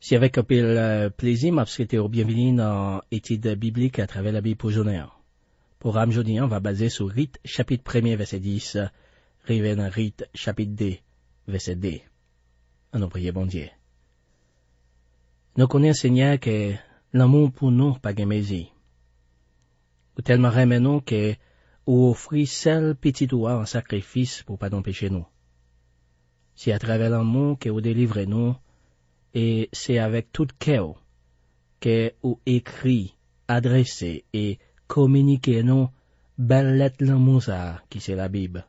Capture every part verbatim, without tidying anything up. Si avec un pile plaisir, m'a souhaité au bienvenue dans l'étude biblique à travers la Bible pour journée. Pour programme journée, on va baser sur Rit, chapitre un, verset dix, Riven Rit, chapitre deux, verset deux. On nous prie, bon Dieu. Nous connaissons, Seigneur, que l'amour pour nous pas gamézi. Ou tellement remenons que ou offrit seul petit doigt en sacrifice pour pas d'empêcher nous. C'est à travers l'amour que vous délivrez nous, et c'est avec tout cœur que vous écrit, adressez et communiquez nous belle lettre l'amour ça qui c'est la Bible.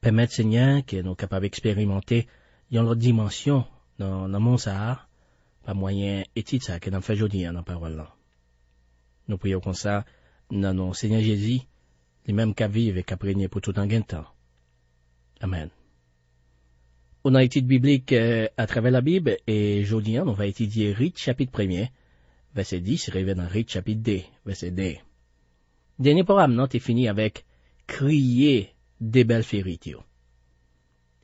Permettez Seigneur que nous capables d'expérimenter dans l'autre dimension dans l'amour ça, pas moyen éthique ça que nous fait aujourd'hui dans la parole là. Nous prions comme ça, non non Seigneur Jésus, les mêmes qu'à vivre et qu'à prégner pour tout en gain temps. Amen. On a étudié biblique à travers la Bible et aujourd'hui on va étudier Rit chapitre un, verset dix, et revenir dans Rit chapitre deux, verset deux. Dernier programme, non, t'es fini avec crier des belles féritio.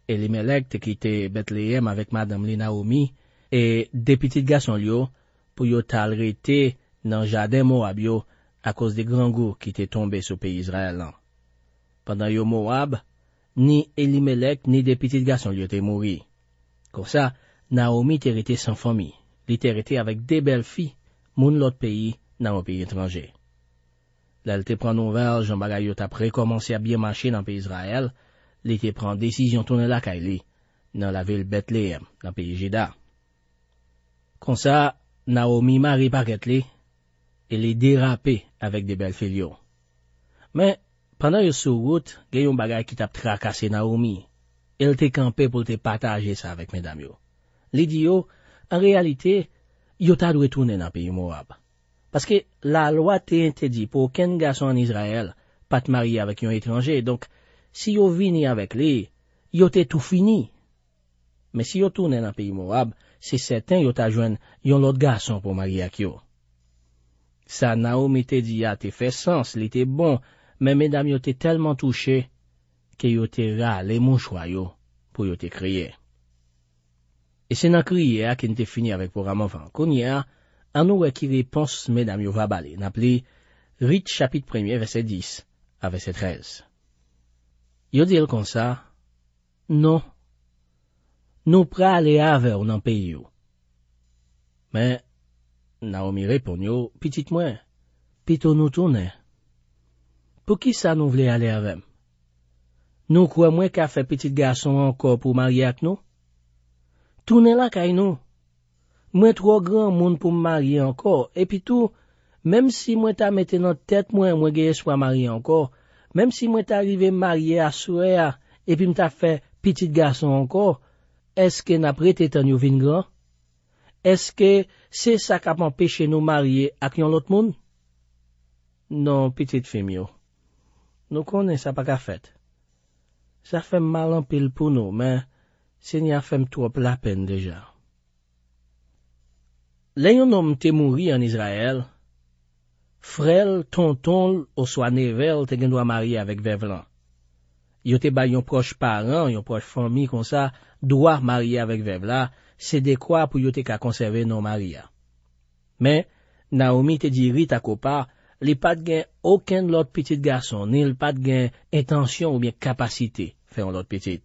Et les Mélec te quitté Bethléem avec Madame Naomi et des petits garçons lio pour yo t'arrêter dans jardin Moab yo à cause des grands goûts qui t'est tombé sur pays israélien. Pendant yo Moab ni Elimelech, ni des petits garçons lui étaient morts. Comme ça, Naomi était restée sans famille. Elle était restée avec des belles filles, mon l'autre pays, dans un pays étranger. Là, elle te prend nos verges, en bagayot après commencer à bien marcher dans le pays Israël, elle te prend décision tourner la Kaili, dans la ville Bethléem, dans le pays Jéda. Comme ça, Naomi marie paquetlé, elle est dérapée avec des belles filles. Mais, pendant yo sur route, gagne un bagage qui t'a tracassé Naomi. Elle t'est campé pour te partager ça avec mesdames yo. Li di yo, en réalité, yo t'a dû retourner dans pays Moab. Parce que la loi t'est interdit pour aucun garçon en Israël pas te marier avec un étranger. Donc, si yo vini avec lui, yo t'est tout fini. Mais si yo tourne dans pays Moab, c'est certain yo t'a joindre un autre garçon pour marier avec yo. Ça Naomi t'est dit a t'est fait sens, il était bon. Mais mesdames, yo t'es tellement touché que yo t'es râlé mon choix yo pour yo t'es crié. Et c'est dans crié à qu'on t'es fini avec programme avant. Qu'on y a, en nous qui réponse mesdames yo va baler. N'appelé Rit chapitre un verset dix à verset treize. Yo dit comme ça, non, nous prêts aller avec on en pays yo. Mais Naomi répond yo, petit moins, pito nous tourner. Pour qui ça nous voulait aller avec? Nous crois moins qu'à faire petit garçon encore pour marier avec nous? Tournez là qu'à nous. Moins trop grand monde pour me marier encore. Et puis tout, même si moi t'as metté dans tête moi, moi gaye soit marié encore. Même si moi t'as arrivé marié à soir, et puis m't'a fait petit garçon encore, est-ce que n'a prêté t'en yo vin grand? Est-ce que c'est ça qui a empêché nous marier avec l'autre monde? Non, petite fille yo. Nous connaissons ça pas qu'à fait. Ça fait mal en pile pour nous, mais Seigneur fait trop la peine déjà. L'un homme t'est mort en Israël. Frère, tonton, ou soit neveu, t'es doit marier avec Vevlan. Yo t'es ba yon proche parent, yon proche famille comme ça, doit marier avec Vevla, c'est de quoi pour yo t'es qu'à conserver nos maria. Mais Naomi te dit Rit à copa, les pas de gain aucun de l'autre petit garçon, ni le pas de gain intention ou bien capacité, faire l'autre petit.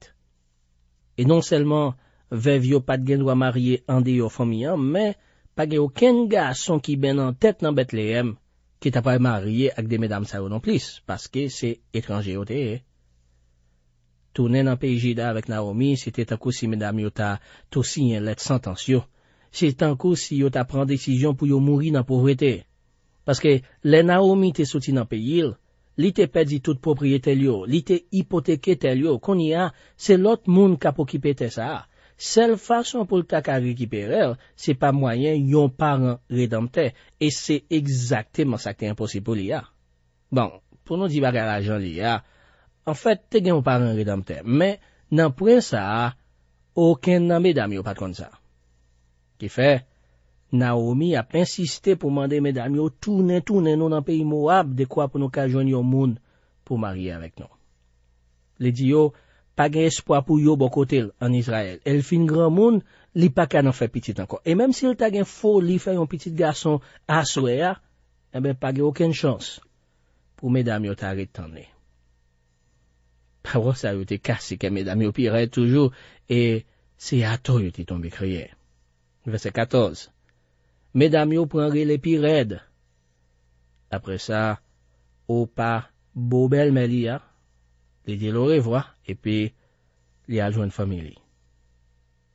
Et non seulement, veuve pas de gain doit marier en dehors famille, mais pas gain aucun garçon qui ben en tête dans Bethléem, qui t'a pas marié avec des mesdames ça non plus, parce que c'est étranger au thé. Tourner dans pays Jida avec Naomi, c'était un coup si mesdames yo t'a tout signé lettre sentence yo. C'est un coup si yo t'a prend décision pour yo mourir dans pauvreté. Parce que les Naomi t'es sorti dans pays, li t'es perdu toute propriété lio, li t'es hypothéqué telio, qu'on y a, c'est l'autre monde qui a occupé ça. Seule façon pour le t'as récupérer, c'est pas moyen yon parent rédempteur, et c'est exactement ça qui est impossible pour l'I A. Bon, pour nous dire bagarre l'argent l'I A, en fait, t'es gen un parent rédempteur, mais nan point ça, aucun nan mesdames yo pas comme ça. Qui fait? Naomi a insisté pour demander mesdames yo tourner tourner nous dans pays Moab de quoi pour nous ca joindre monde pour marier avec nous. Les dit yo pas gain espoir pour yo bon côté en Israël. Elle fin grand monde, li pa ka nan fè petit encore. Et même s'il ta gen folie fè yon petit garçon aswe a, eh ben pa gen aucune chance pour mesdames yo ta retanne. Parole ça yo te cassé que mesdames yo pire toujours et c'est à toi yo te tombe crier. Verset quatorze. Mesdames yo pran les pirèdes. Après ça, au pas beau belle melia, les dit le revoir et puis les a joindre famille.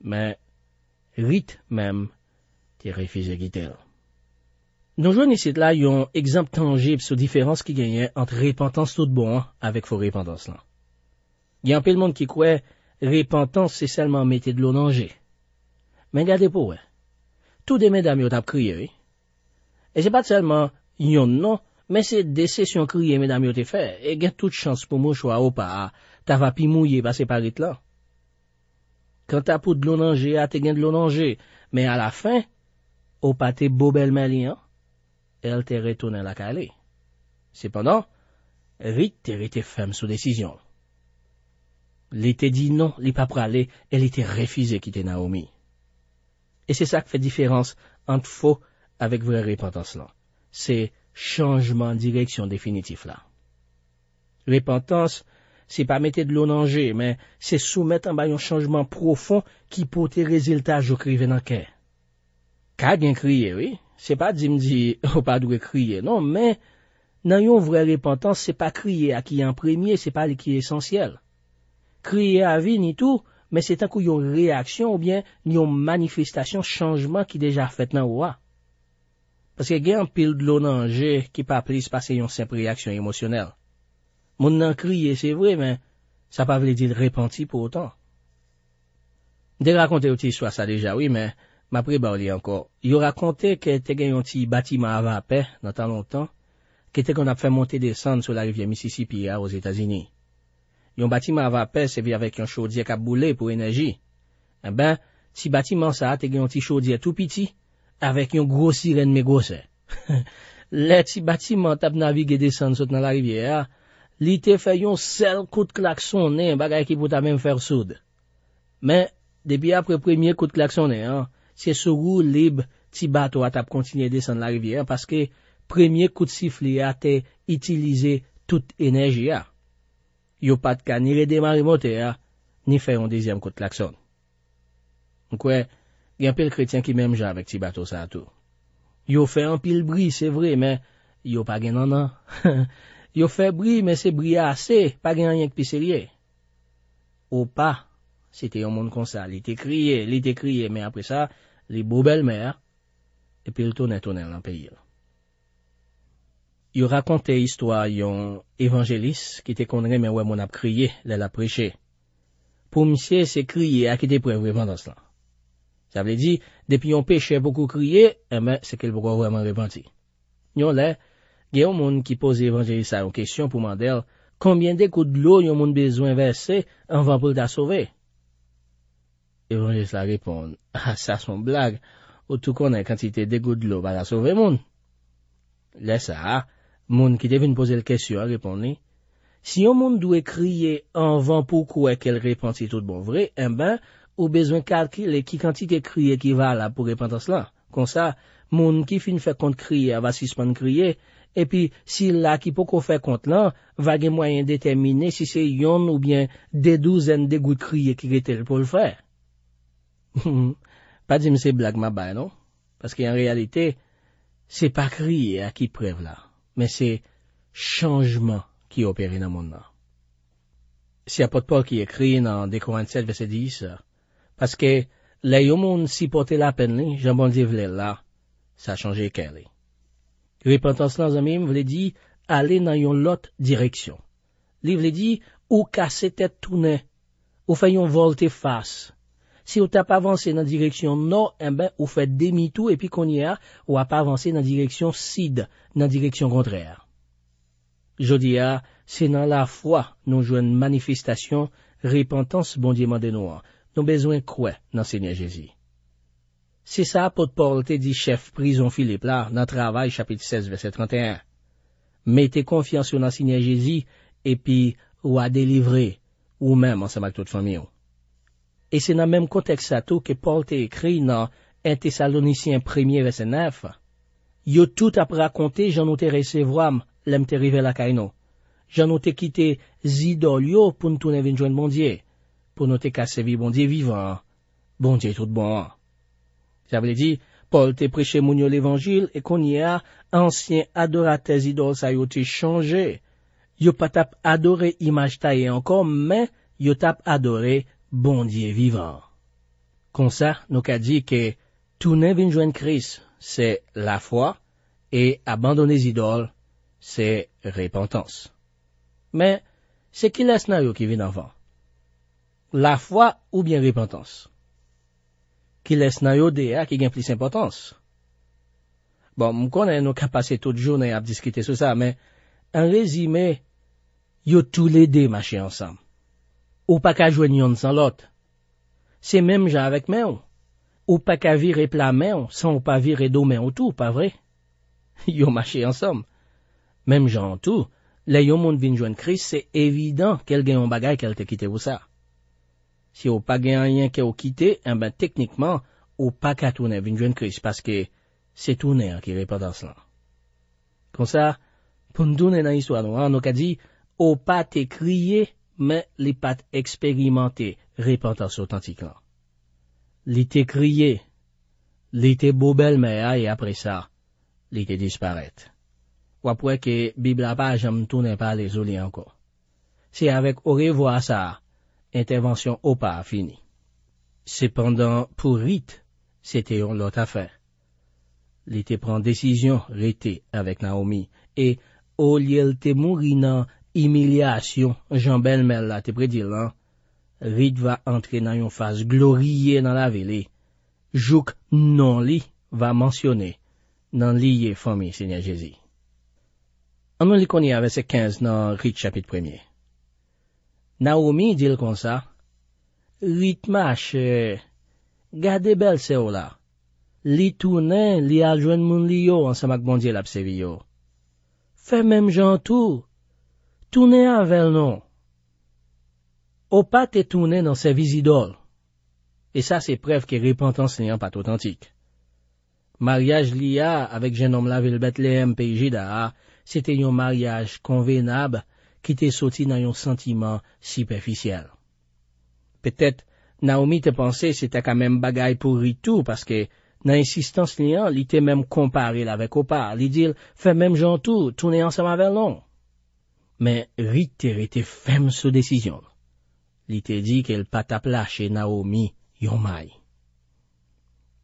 Mais Rit même t'es refusé quitter. Nous jouons ici là un exemple tangible sur différence qui gagnait entre repentance tout bon avec faux repentance là. Il y a un peu de monde qui croit repentance c'est seulement mettre de l'eau danger. Mais regardez pour eux. Tout des mesdames yo t'a crié. Et c'est pas seulement yon non, mais c'est des sessions criées mesdames yo t'a fait et gagne toute chance pour mon choix ou pas, t'as va pi mouiller passer par Rit là. Quand t'as pour de l'eau danger, t'as gain de l'eau danger, mais à la fin, au pâté beau belle malien, elle t'est retournée à la calée. Cependant, Rit t'est rete femme sous décision. L'été dit non, l'est pas pralé, elle était refusée quitter Naomi. Et c'est ça qui fait différence entre faux avec vraie repentance là. C'est changement de direction définitif là. Repentance, c'est pas mettre de l'eau en danger, mais c'est soumettre en bas un changement profond qui porte résultat au crivé dans cœur. Qu'a bien crier, oui, c'est pas dit me dire on pas doit crier. Non, mais dans une vraie repentance, c'est pas crier à qui en premier, c'est pas qui est essentiel. Crier à vie ni tout, mais c'est un coup une réaction ou bien une manifestation changement qui déjà fait dans roi. Parce que gagne pile de l'eau dans danger qui pas prise passer une simple réaction émotionnelle. Mon nan crier, c'est vrai, mais ça pas veut dire repenti pour autant. J'ai raconté une histoire ça déjà, oui, mais m'a préparé encore. Il racontait que t'es gagné un petit bâtiment à vapeur, dans tant longtemps, qui était qu'on a fait monter des descendre sur la rivière Mississippi aux États-Unis. Un bâtiment à vapeur, c'est vu avec un chaudière qui a boulé pour énergie. Eh ben, si bâtiment ça, t'es gagné un petit chaudière tout petit, avec un gros sirène mais grosse. Les petits bâtiments t'as navigué descendre dans la rivière. Li te fè yon sel coup de klaxon nè, bagay ki pou ta même faire soud. Mais depuis après premier coup de klaxon nè, hein, c'est sou roue libre ti bateau a t'a continuer descendre la rivière parce que premier coup de sifflet a te utiliser toute énergie a. Yo pas de ni redémarrer moteur ni faire un deuxième coup de klaxon. Donc ouais, y a pile chrétien qui même jan avec ti bateau ça tout. Yo fait un pile bris, c'est vrai, mais yo pas gen nan nan. Yo fait bris, mais c'est bris assez, pas rien que pisselier. Au pas, c'était un monde comme ça, il était crié, il était crié, mais après ça, les beaux belles-mères, et puis il tournait, tournait dans le pays. Il racontait l'histoire d'un évangéliste qui était connu, mais ouais, mon a crié, il a prêché. Pour monsieur, c'est crier, à qui était prêt vraiment dans cela. Ça veut dire, depuis on péché beaucoup crier, eh ben, c'est qu'il pourra vraiment repentir. Yon là, il y a un monde qui pose l'évangéliste à une question pour demander combien de coups de l'eau yon monde besoin verser avant pour la sauver. L'évangéliste répond, ah, ça son blague, ou tout connaît quantité de coups de l'eau va la sauver monde. Là ça, monde qui devine poser la question a répondu, si un monde doit crier avant pourquoi qu'elle repentit tout bon vrai, eh ben, ou besoin calculer qui quantité crier qui va là pour repentance là. Comme ça, monde qui fin fait compte crier va suspendre crier. Et puis, si là, qui peut qu'on fait compte là, va gagner moyen déterminer si c'est yon ou bien des douzaines de gouttes criées qui étaient pour le faire. Pas dire que c'est blague ma baie, non? Parce qu'en réalité, c'est pas crier à qui preuve là, mais c'est changement qui opère dans le monde là. C'est apôtre Paul qui écrit dans deux Corinthiens sept, verset dix, parce que les hommes si portaient la peine, j'en bon Dieu voulait là, ça a changé qu'elle est. Repentance là, amis, veut dire aller dans une autre direction. Li veut dire ou casser tête tourner, ou faire une volte face. Si ou t'a pas avancé dans direction nord, eh ben ou fait demi-tour et puis qu'on y a ou a pas avancé dans direction sud, dans direction contraire. Jodi a, c'est dans la foi nous joignent manifestation repentance bon Dieu mandé nous. Nous besoin croire dans Seigneur Jésus. C'est ça, apôtre Paul te dit chef prison Philippe là, dans travail, chapitre seize, verset trente et un. Mettez confiance sur le Seigneur Jésus, et puis, ou à délivrer, ou même ensemble avec toute famille. Et c'est dans le même contexte à tout que Paul t'a écrit dans un Thessaloniciens premier verset neuf. Yo tout après raconté, j'en ont recevoir, l'aime te rive la kaino. J'en ont quitté Zidolio pour nous tourner vers joindre bon Dieu, pour nous te casser vie bon Dieu vivant. Bon Dieu tout bon. Ça veut dire, Paul t'a prêché mon l'évangile et qu'on y a ancien adorateur idole ça yo te changé. Yo pas t'a adoré image taillé encore, mais yo t'a adoré bon Dieu vivant. Comme ça, nous qu'a dit que tourner vers joindre Christ, c'est la foi, et abandonner les idoles, c'est repentance. Mais, c'est qui laisse n'a qui vient avant? La foi ou bien repentance? Qui laisse n'a de qui gagne plus d'importance? Bon, nous connaissons nos capacités toute journée à discuter sur ça, mais, en résumé, yo tous les deux marcher ensemble. Ou pas qu'à joindre l'un sans l'autre. C'est même genre avec même. Ou pas qu'à virer plat main, sans ou pas virer dos main autour, pas vrai? Yo marché ensemble. Même genre tout, là yo monde vient joindre Christ, c'est évident qu'elle gagne un bagage qu'elle te quitte pour ça. Si ou pas gagne rien qu'elle ou quitte, eh ben techniquement, ou pas qu'à tourner vient joindre Christ, parce que c'est tourner qui repentance là. Comme ça, pour nous donner dans l'histoire, nous, on a dit, ou pas te crier, mais les pas expérimenter repentance authentique là. L'été crié, l'été beau belle mère, et après ça, l'été disparaître. Ou après que Bible a pas, j'aime tourner par les oliers encore. C'est avec au revoir ça, intervention au pas fini. Cependant, pour Rit, c'était une autre affaire. L'été prend décision, l'été avec Naomi, et au lieu de mourir dans humiliation, Jean belle mère là, t'es prédit là, Rit va entrer dans une phase glorieux dans la ville. Jouk non li va mentionner dans lié famille Seigneur Jésus. On nous connaît avec verset quinze dans Rit chapitre premier. Naomi dit comme ça, Rit marche, gardez belle sœur là. Li tourner, li a joindre mon lio ensemble avec bon Dieu l'a servi yo. Fait même gens tout. Tourner avec non. Ou pas te tourner dans ses idoles. Et ça, c'est preuve que repentance n'est pas authentique. Mariage l'I A avec jeune homme la ville Bethléem, pays Jida, c'était un mariage convenable qui t'est sorti dans un sentiment superficiel. Peut-être, Naomi te pensait c'était quand même bagaille pour Ritou, parce que, dans l'insistance l'I A, il était même comparé avec Opa. Il dit, fais même genre tout, tourner ensemble avec l'on. Mais Rit était ferme sur décision. Il te dit qu'elle pas tapla chez Naomi, yon maille.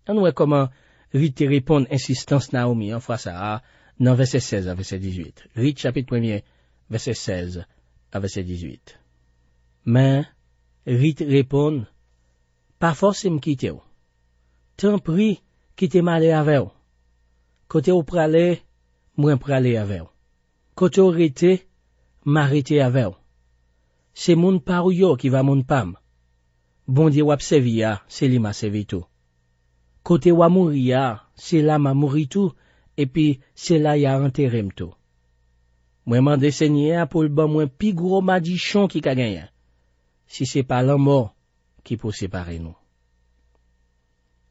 On voit comment Rit te répond insistance Naomi en fois ça, dans verset seize à verset dix-huit. Rit chapitre premier, verset seize à verset dix-huit. Mais, Rit répond, pas force me quitter. Tant pris, quitte m'aller avec vous. Côté ou pralé, moi pralé avec vous. Côté ou rete, m'arrêter avec vous. C'est mon parouyo qui va mon pam. Bon Dieu wap sevia, c'est li ma sevi tout. Côté wa mouria, c'est là ma mouri tout, et puis c'est là ya enterrem tout. Moi mande Seigneur pour le bon moins pi gros madichon qui ka gagné. Si c'est pas la mort qui peut séparer nous.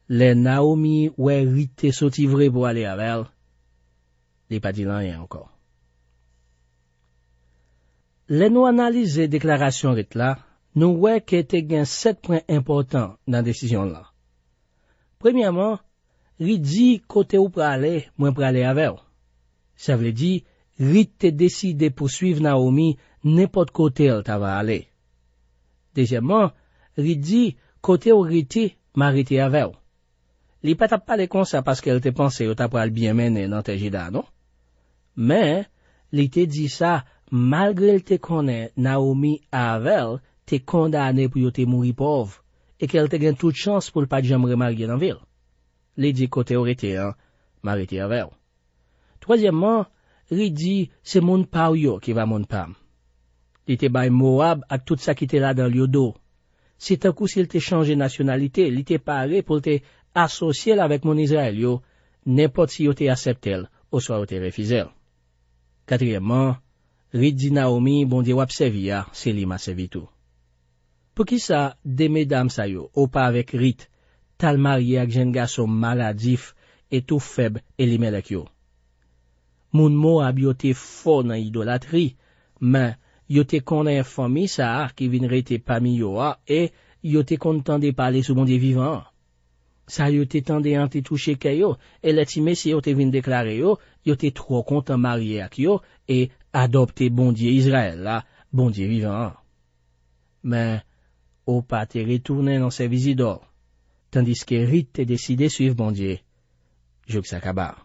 Les Naomi ouais Rit sorti vrai pour aller avec elle. Les pas dit rien encore. Les nous analyser déclaration Rit là, nous voyons qu'il y a sept points importants dans la décision là. Premièrement, Rit dit côté où aller, moins pour aller avec. Ça veut dire, Rit te décidé pour suivre Naomi n'importe côté elle va aller. Deuxièmement, Rit dit côté où Rit m'arrêter avec. Il pas t'a parlé comme ça parce qu'elle te pensait que t'a pas bien mener dans tes jida, non? Mais, il te dit ça malgré le te connaît, Naomi Avel te condamné pour te mourir pauvre, et qu'elle te gagne toute chance pour le pas de jamais remarier dans la ville. Les dit côté aurété, hein, marité Avel. Troisièmement, il dit, c'est mon paouyo qui va mon pam. Il te baille Moab avec tout ça qui était là dans le dos. C'est un coup s'il te changé nationalité, il te paré pour te associer avec mon Israël, yo, n'importe si yo te accepté, ou soit yo te refusé. Quatrièmement, Rit dit Naomi, bon Dieu wap sevi ya, c'est li ma sevi tout. Pour qui ça, des mesdames ça yo, ou pas avec Rit, tal marié avec jeune garçon maladif et tout faible et limelek yo. Moun mo a bioté fort dans idolâtrie, mais yo te connaît famille ça qui vient rete parmi yo a et yo te content de parler sur mon Dieu vivant. Ça yo te tendé à te toucher kayo et les ti messieurs yo te vinn déclarer yo, yo te trop content marié avec yo et adopter bon Dieu Israël là, bon Dieu vivant. Mais au pas te retourner dans ses visites d'or, tandis que Rit te décidé suivre bon Dieu. Jok sa kaba.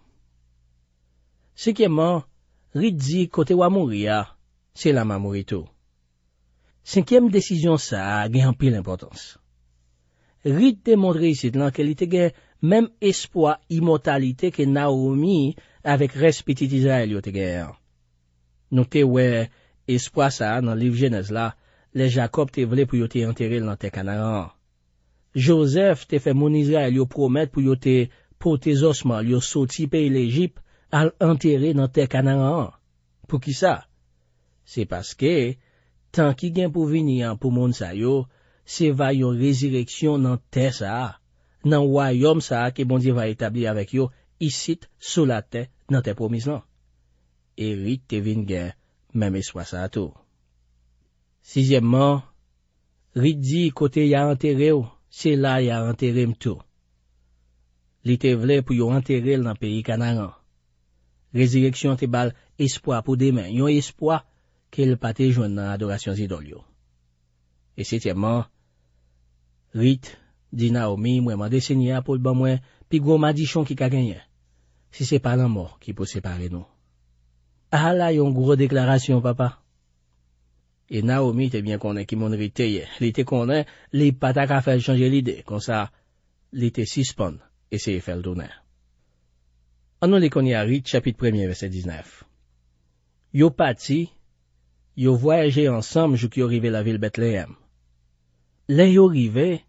Cinquièmement, Rit dit côté wa mourir, c'est la ma mourir tout. Cinquième décision ça a gain pile importance. Rit démontrer ici dans qu'elle était même espoir immortalité que Naomi avec reste petit Israël yo te guerre. Noter ouais espoir ça dans livre Genèse là, les Jacob te voulait pour yo te enterrer dans terre Canaan. Joseph te fait mon Israël yo promettre pour yo te porter ossements yo sorti pays l'Égypte à enterrer dans terre Canaan. Pour qui ça? C'est parce que tant qui gain pour venir pour monde ça yo, c'est va yo résurrection dans terre ça, dans royaume ça que bon Dieu va établir avec yo ici sur la terre dans tes promises là. Et Rit te vinn gain même espoir ça tout. Sixièmement, Rit dit côté y a enterré, c'est là y a enterré tout. Li te vle pou yo enterrer dans pays Canaan. Résurrection te bal espoir pour demain, yon espoir qu'elle pas te joindre dans adoration idole yo. Et septièmement, Rit dit Naomi, moi mande Seigneur pour ban moi pi gros madichon qui ka gagner. Si c'est pas la mort qui peut séparer nous. Ah là yon gros déclaration papa. Et Naomi te bien connaît qui mon Rit ye, li te connaît, li pas ta ka faire changer l'idée, comme ça li te suspend. Et c'est fait le d'honneur. En nous les connaît à Rit, chapitre premier, verset dix-neuf. Yo pati, yo voyagé ensemble jusqu'à arriver la ville Bethléem. Là yo arrivé,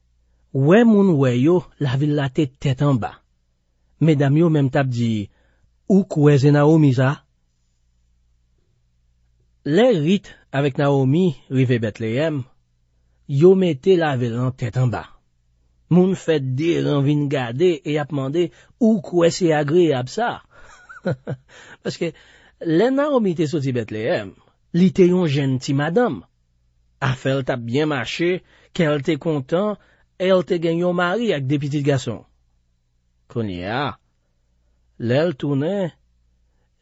ouais moun ouais yo, la ville la tête tête en bas. Mesdames yo même t'a dit, où kouèze Naomi ça? Là Rit avec Naomi arrivé Bethléem, yo mettait la ville en tête en bas. Moun fait dire en vin garder et a demandé où quoi c'est agréable ça parce que les Naomi te sorti Bethléem li te yon jeune ti madame a fait t'a bien marché qu'elle te content elle te gagné un mari avec des petits garçons konia l'elle tourne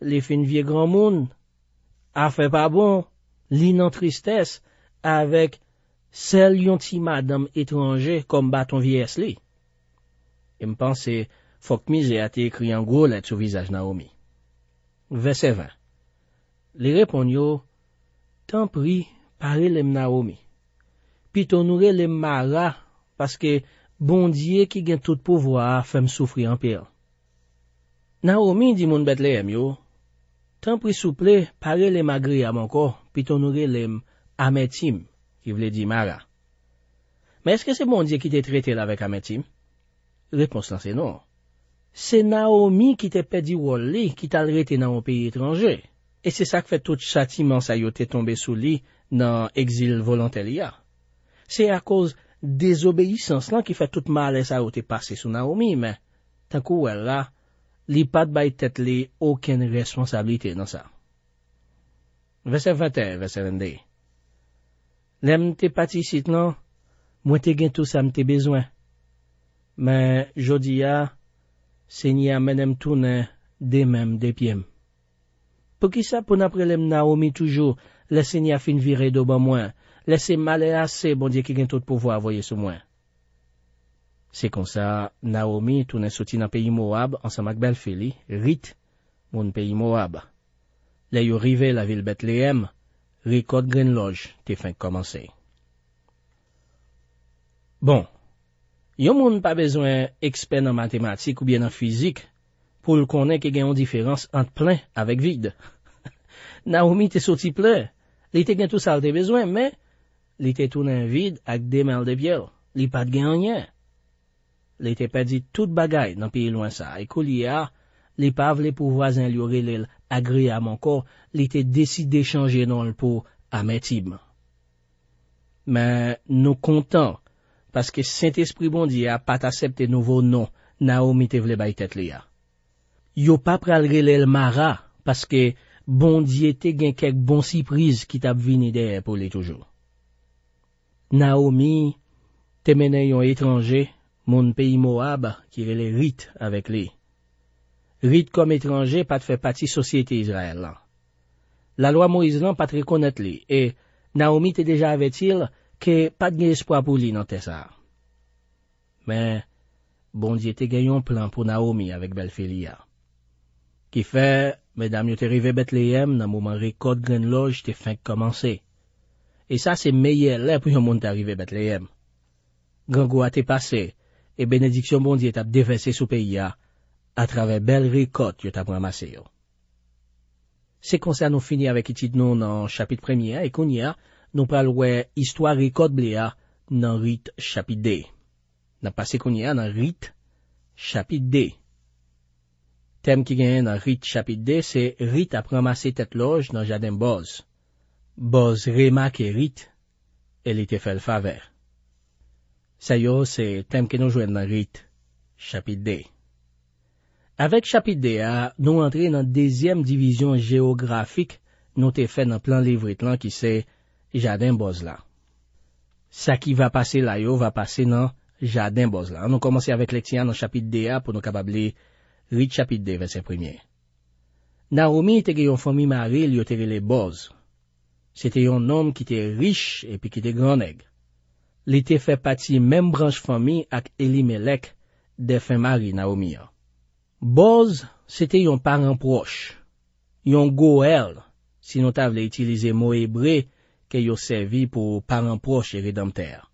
les fin vieux grand monde a fait pas bon li nan tristesse avec celle yon ti madame étranger comme bâton vieillesse li. Et me pense, faut que mise a été écrit en gros là sur visage Naomi. Verset vingt. Les répond yo, tant pris, paré lem Naomi. Puis t'honorer lem Mara, parce que bon Dieu qui gagne tout pouvoir, fait me souffrir en pire. Naomi dit mon Bethléem yo, tant pris souple, paré lem agréable encore, puis t'honorer lem amertim. Qui voulait dire Mara. Mais est-ce que c'est bon Dieu qui t'a traité là avec Amétim? Réponse là, c'est non. C'est Naomi qui t'a perdu Wally, qui t'a traité dans un pays étranger. Et c'est ça qui fait tout châtiment, ça y est tombé sous lui, dans exil volontaire. C'est à cause désobéissance là qui fait tout mal, ça y est passé sous Naomi, mais, tant qu'ou elle là, li pas de bail tête li, aucune responsabilité dans ça. Verset vingt et un, verset vingt-deux. L'aime t'es parti ici, non? Moi t'es gain tout ça, m'te besoin. Mais, jodi a, Seigneur, m'aime tourner, des mêmes, des pieds. Pour qui ça, pour n'après l'aime Naomi toujours, le Seigneur fin virer d'au bas moins, laissez mal et assez, bon Dieu qui gain tout pouvoir, voyez sous moi. C'est comme ça, Naomi tourne sorti dans pays Moab, ensemble avec Belféli, Rit, mon pays Moab. Là, yo rive la ville Bethléem, Record Green Lodge, t'es fin commencer. Bon. Yon moun pas besoin expert en mathématiques ou bien en physique pour le connaître qu'il y a une différence entre plein avec vide. Naomi t'es sorti plein. Li te gen tout ça t'es besoin, mais li te tourné vide avec des mal de bière. Li pas de rien. Li te perdu toute bagaille dans pays loin ça. Et Kolia, li pas vle pour voisin li relèl agréable encore, il était décidé changer non pour amertime. mais nous contents parce que Saint-Esprit bon Dieu a pas accepté nouveau nom Naomi te vle bay tête li a. Yo pas pral relel Mara parce que bon Dieu te gen quelques bon surprise qui t'a vini derrière pour les toujours. Naomi te mené yon étranger, mon pays Moab qui relé Rit avec lui. Rit comme étranger pas fait partie société Israël. La loi Moïse n'a pas reconnaître lui et Naomi te déjà avait-il que pas de espoir pour lui dans ça. Mais bon Dieu te gagne un plan pour Naomi avec Belphélia. Qui fait mesdames yo te rive Bethléem dans moment récolte grande loge te fin commencer. Et ça c'est meilleur là pour yon monde arriver Bethléem. Grand goût a te passé et bénédiction bon Dieu t'a déversé sous pays a à travers belle récolte yo t'a ramassé. C'est comme ça nous finit avec étude non dans chapitre premier et qu'on y a nous pral wè histoire récolte bléa dans Rit chapitre deux. N'a passé qu'on y a dans Rit chapitre deux. Thème qui gagne dans Rit chapitre deux c'est Rit a ramassé tête loge dans jardin Boz. Boz remarqué Rit elle était fait le faveur. Ça yo c'est thème que nous joignons dans Rit chapitre deux. Avec chapitre deux, nous entrer dans deuxième division géographique, nous t'ai fait dans plan livret là qui c'est jardin Boz là. Ça qui va passer là yo va passer dans jardin Boz là. On commence avec lexian dans chapitre deux pour nous capable Rit chapitre deux verset premier. Naomi était une famille mariée, il était les Boz. C'était un homme qui était riche et puis qui était grand nègre. Il était fait partie même branche famille avec Elimelech, défunt mari Naomi. Boz, c'était un parent proche. Un goël, si nous t'avons utilisé mot hébreu, que yo servi pour parent proche et rédempteur.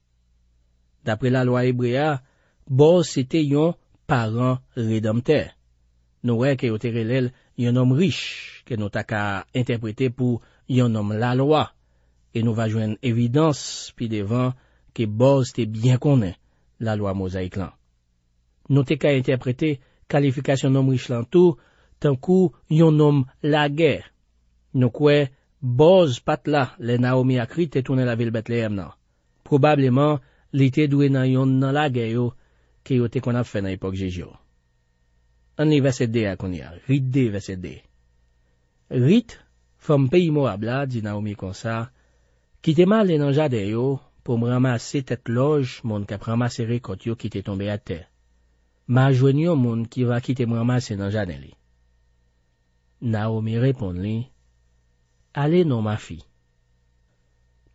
D'après la loi hébraïque, Boz, c'était un parent rédempteur. Nous voyons que yo te relèl, un homme riche, que nous t'avons interprété pour un homme la loi. Et nous va joindre évidence, puis devant, que Boz, t'es bien connu, la loi mosaïque là. Nous t'avons interprété qualification homme riche l'entour, tant coup, yon homme la guerre. Nous quoi, Boz pat là, les Naomi akrit te tourné la ville Bethléem nan. Probablement, l'été doué nan yon nan la guerre yo, ke yo te kon a fait nan époque Jésus. En li verset D a kon y a, Rit D verset D. Rit, femme pays Moab la, dit Naomi kon sa, qui te mal nan jade yo, pour me ramasser tête loge, mon kap ramasse récolte yo qui te tombé à terre. Ma joigne au monde qui va quitter moi masse dans jardin li. Naomi répond li, allez non ma fille.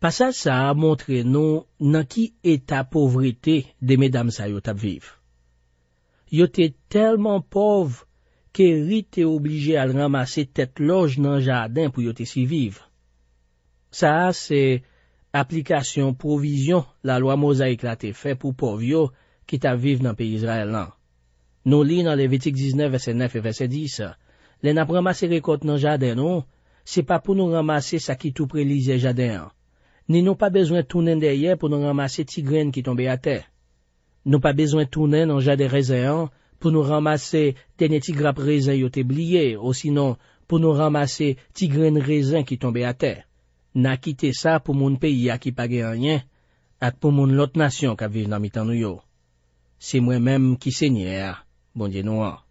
Passage ça a montré nous dans qui état pauvreté des mesdames ça yo t'a vivre. Yo était tellement pauvre que Rit était obligé à ramasser tête loge dans jardin pour yo te survivre. Ça c'est application provision la loi mosaïque la te fait pour pauvre yo qui t'a vivre dans pays Israël là. Nous lisons dans Lévitique dix-neuf, verset neuf et verset dix. Les n'a ramassé récolte dans jardin, non? C'est pas pour nous ramasser ça qui tout prélisait jardin. Ni nous pas besoin tourner derrière pour nous ramasser ti graines qui tombaient à terre. Nous pas besoin tourner dans jardin raisin pour nous ramasser dernier ti grappe raisin yo t'oublié, ou sinon pour nous ramasser ti graines raisin qui tombaient à terre. N'a quitté ça pour mon pays a qui pas gagne rien, à pour mon l'autre nation qui vivent dans mitan nou yo. C'est moi-même qui Seigneur, bon Dieu noir.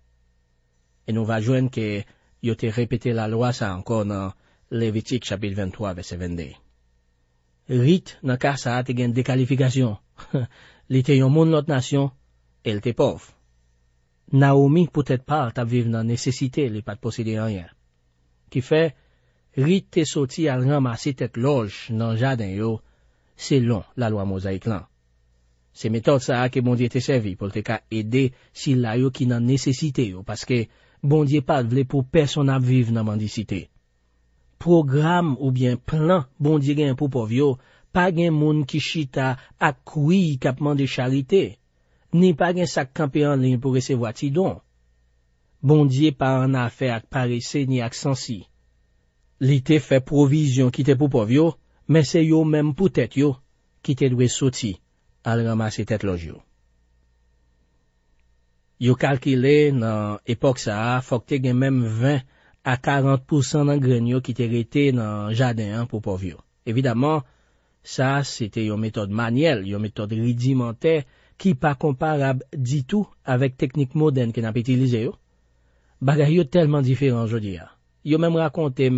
Et nous va joindre que yo te répété la loi ça encore dans Lévitique chapitre vingt-trois verset vingt-deux. Rit dans cas ça a te gen déqualification. Li te yon monde l'autre nation, elle te pauvre. Naomi peut-être pas t'a vivre dans nécessité, li pas posséder rien. Qui fait Rit te sorti à ramasser tête loge dans jardin yo, selon la loi mosaïque là. C'est méthode ça que bon Dieu t'a servi pour te ka aider si la yo qui nan nécessité yo parce que bon Dieu pas vle pour personne à vivre dans mendicité. Programme ou bien plan bon Dieu gen pour pauvre yo, pas gen moun ki chita ak koui k'ap mande charité, ni pas gen sak camper en ligne pour recevoir ti don. Bon Dieu pas en affaire ak paresse ni ak sensi. Li te fait provision qui te pour pauvre yo, mais c'est yo même pour tête yo qui te doit sorti. Al ramasser tête loge yo. Yo calculé dans époque ça, faut que te gen même vingt à quarante pour cent dans grain yo qui te rete dans jardin pour pauvre yo. Évidemment, Ça, c'était une méthode manuelle, une méthode rudimentaire qui pas comparable du tout avec technique moderne qu'on a utilisée. Bagay yo tellement différent aujourd'hui. Yo même raconté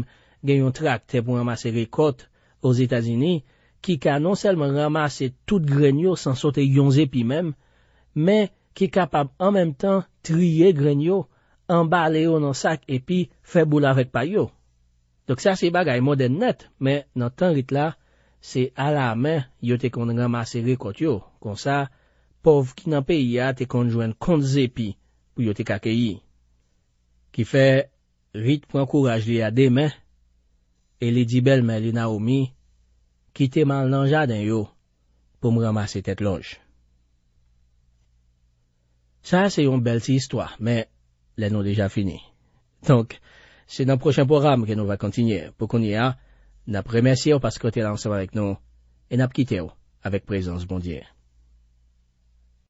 gagne un tract pour ramasser les côtes aux États-Unis qui ca non seulement ramasser toute graine sans sauter yon épi même, mais qui capable en même temps trier graine, emballer dans sac et puis faire boule avec payo. Donc ça c'est bagay moderne net, mais dans temps Rit là, c'est à la main yo te kon ramasser les côtes yo. Comme ça pauvre qui dans pays a te kon joindre compte épi pour yo te kakeyi. Qui fait Rit prend courage li a des mains et li dit belle mère li Naomi quitter mal dans jardin yo pour me ramasser tête longe. Ça c'est une belle histoire, mais les nous déjà fini. Donc c'est dans le prochain programme que nous va continuer. Pour qu'on y a, n'a remercier parce que tu es là ensemble avec nous et n'a quitté avec présence bon Dieu.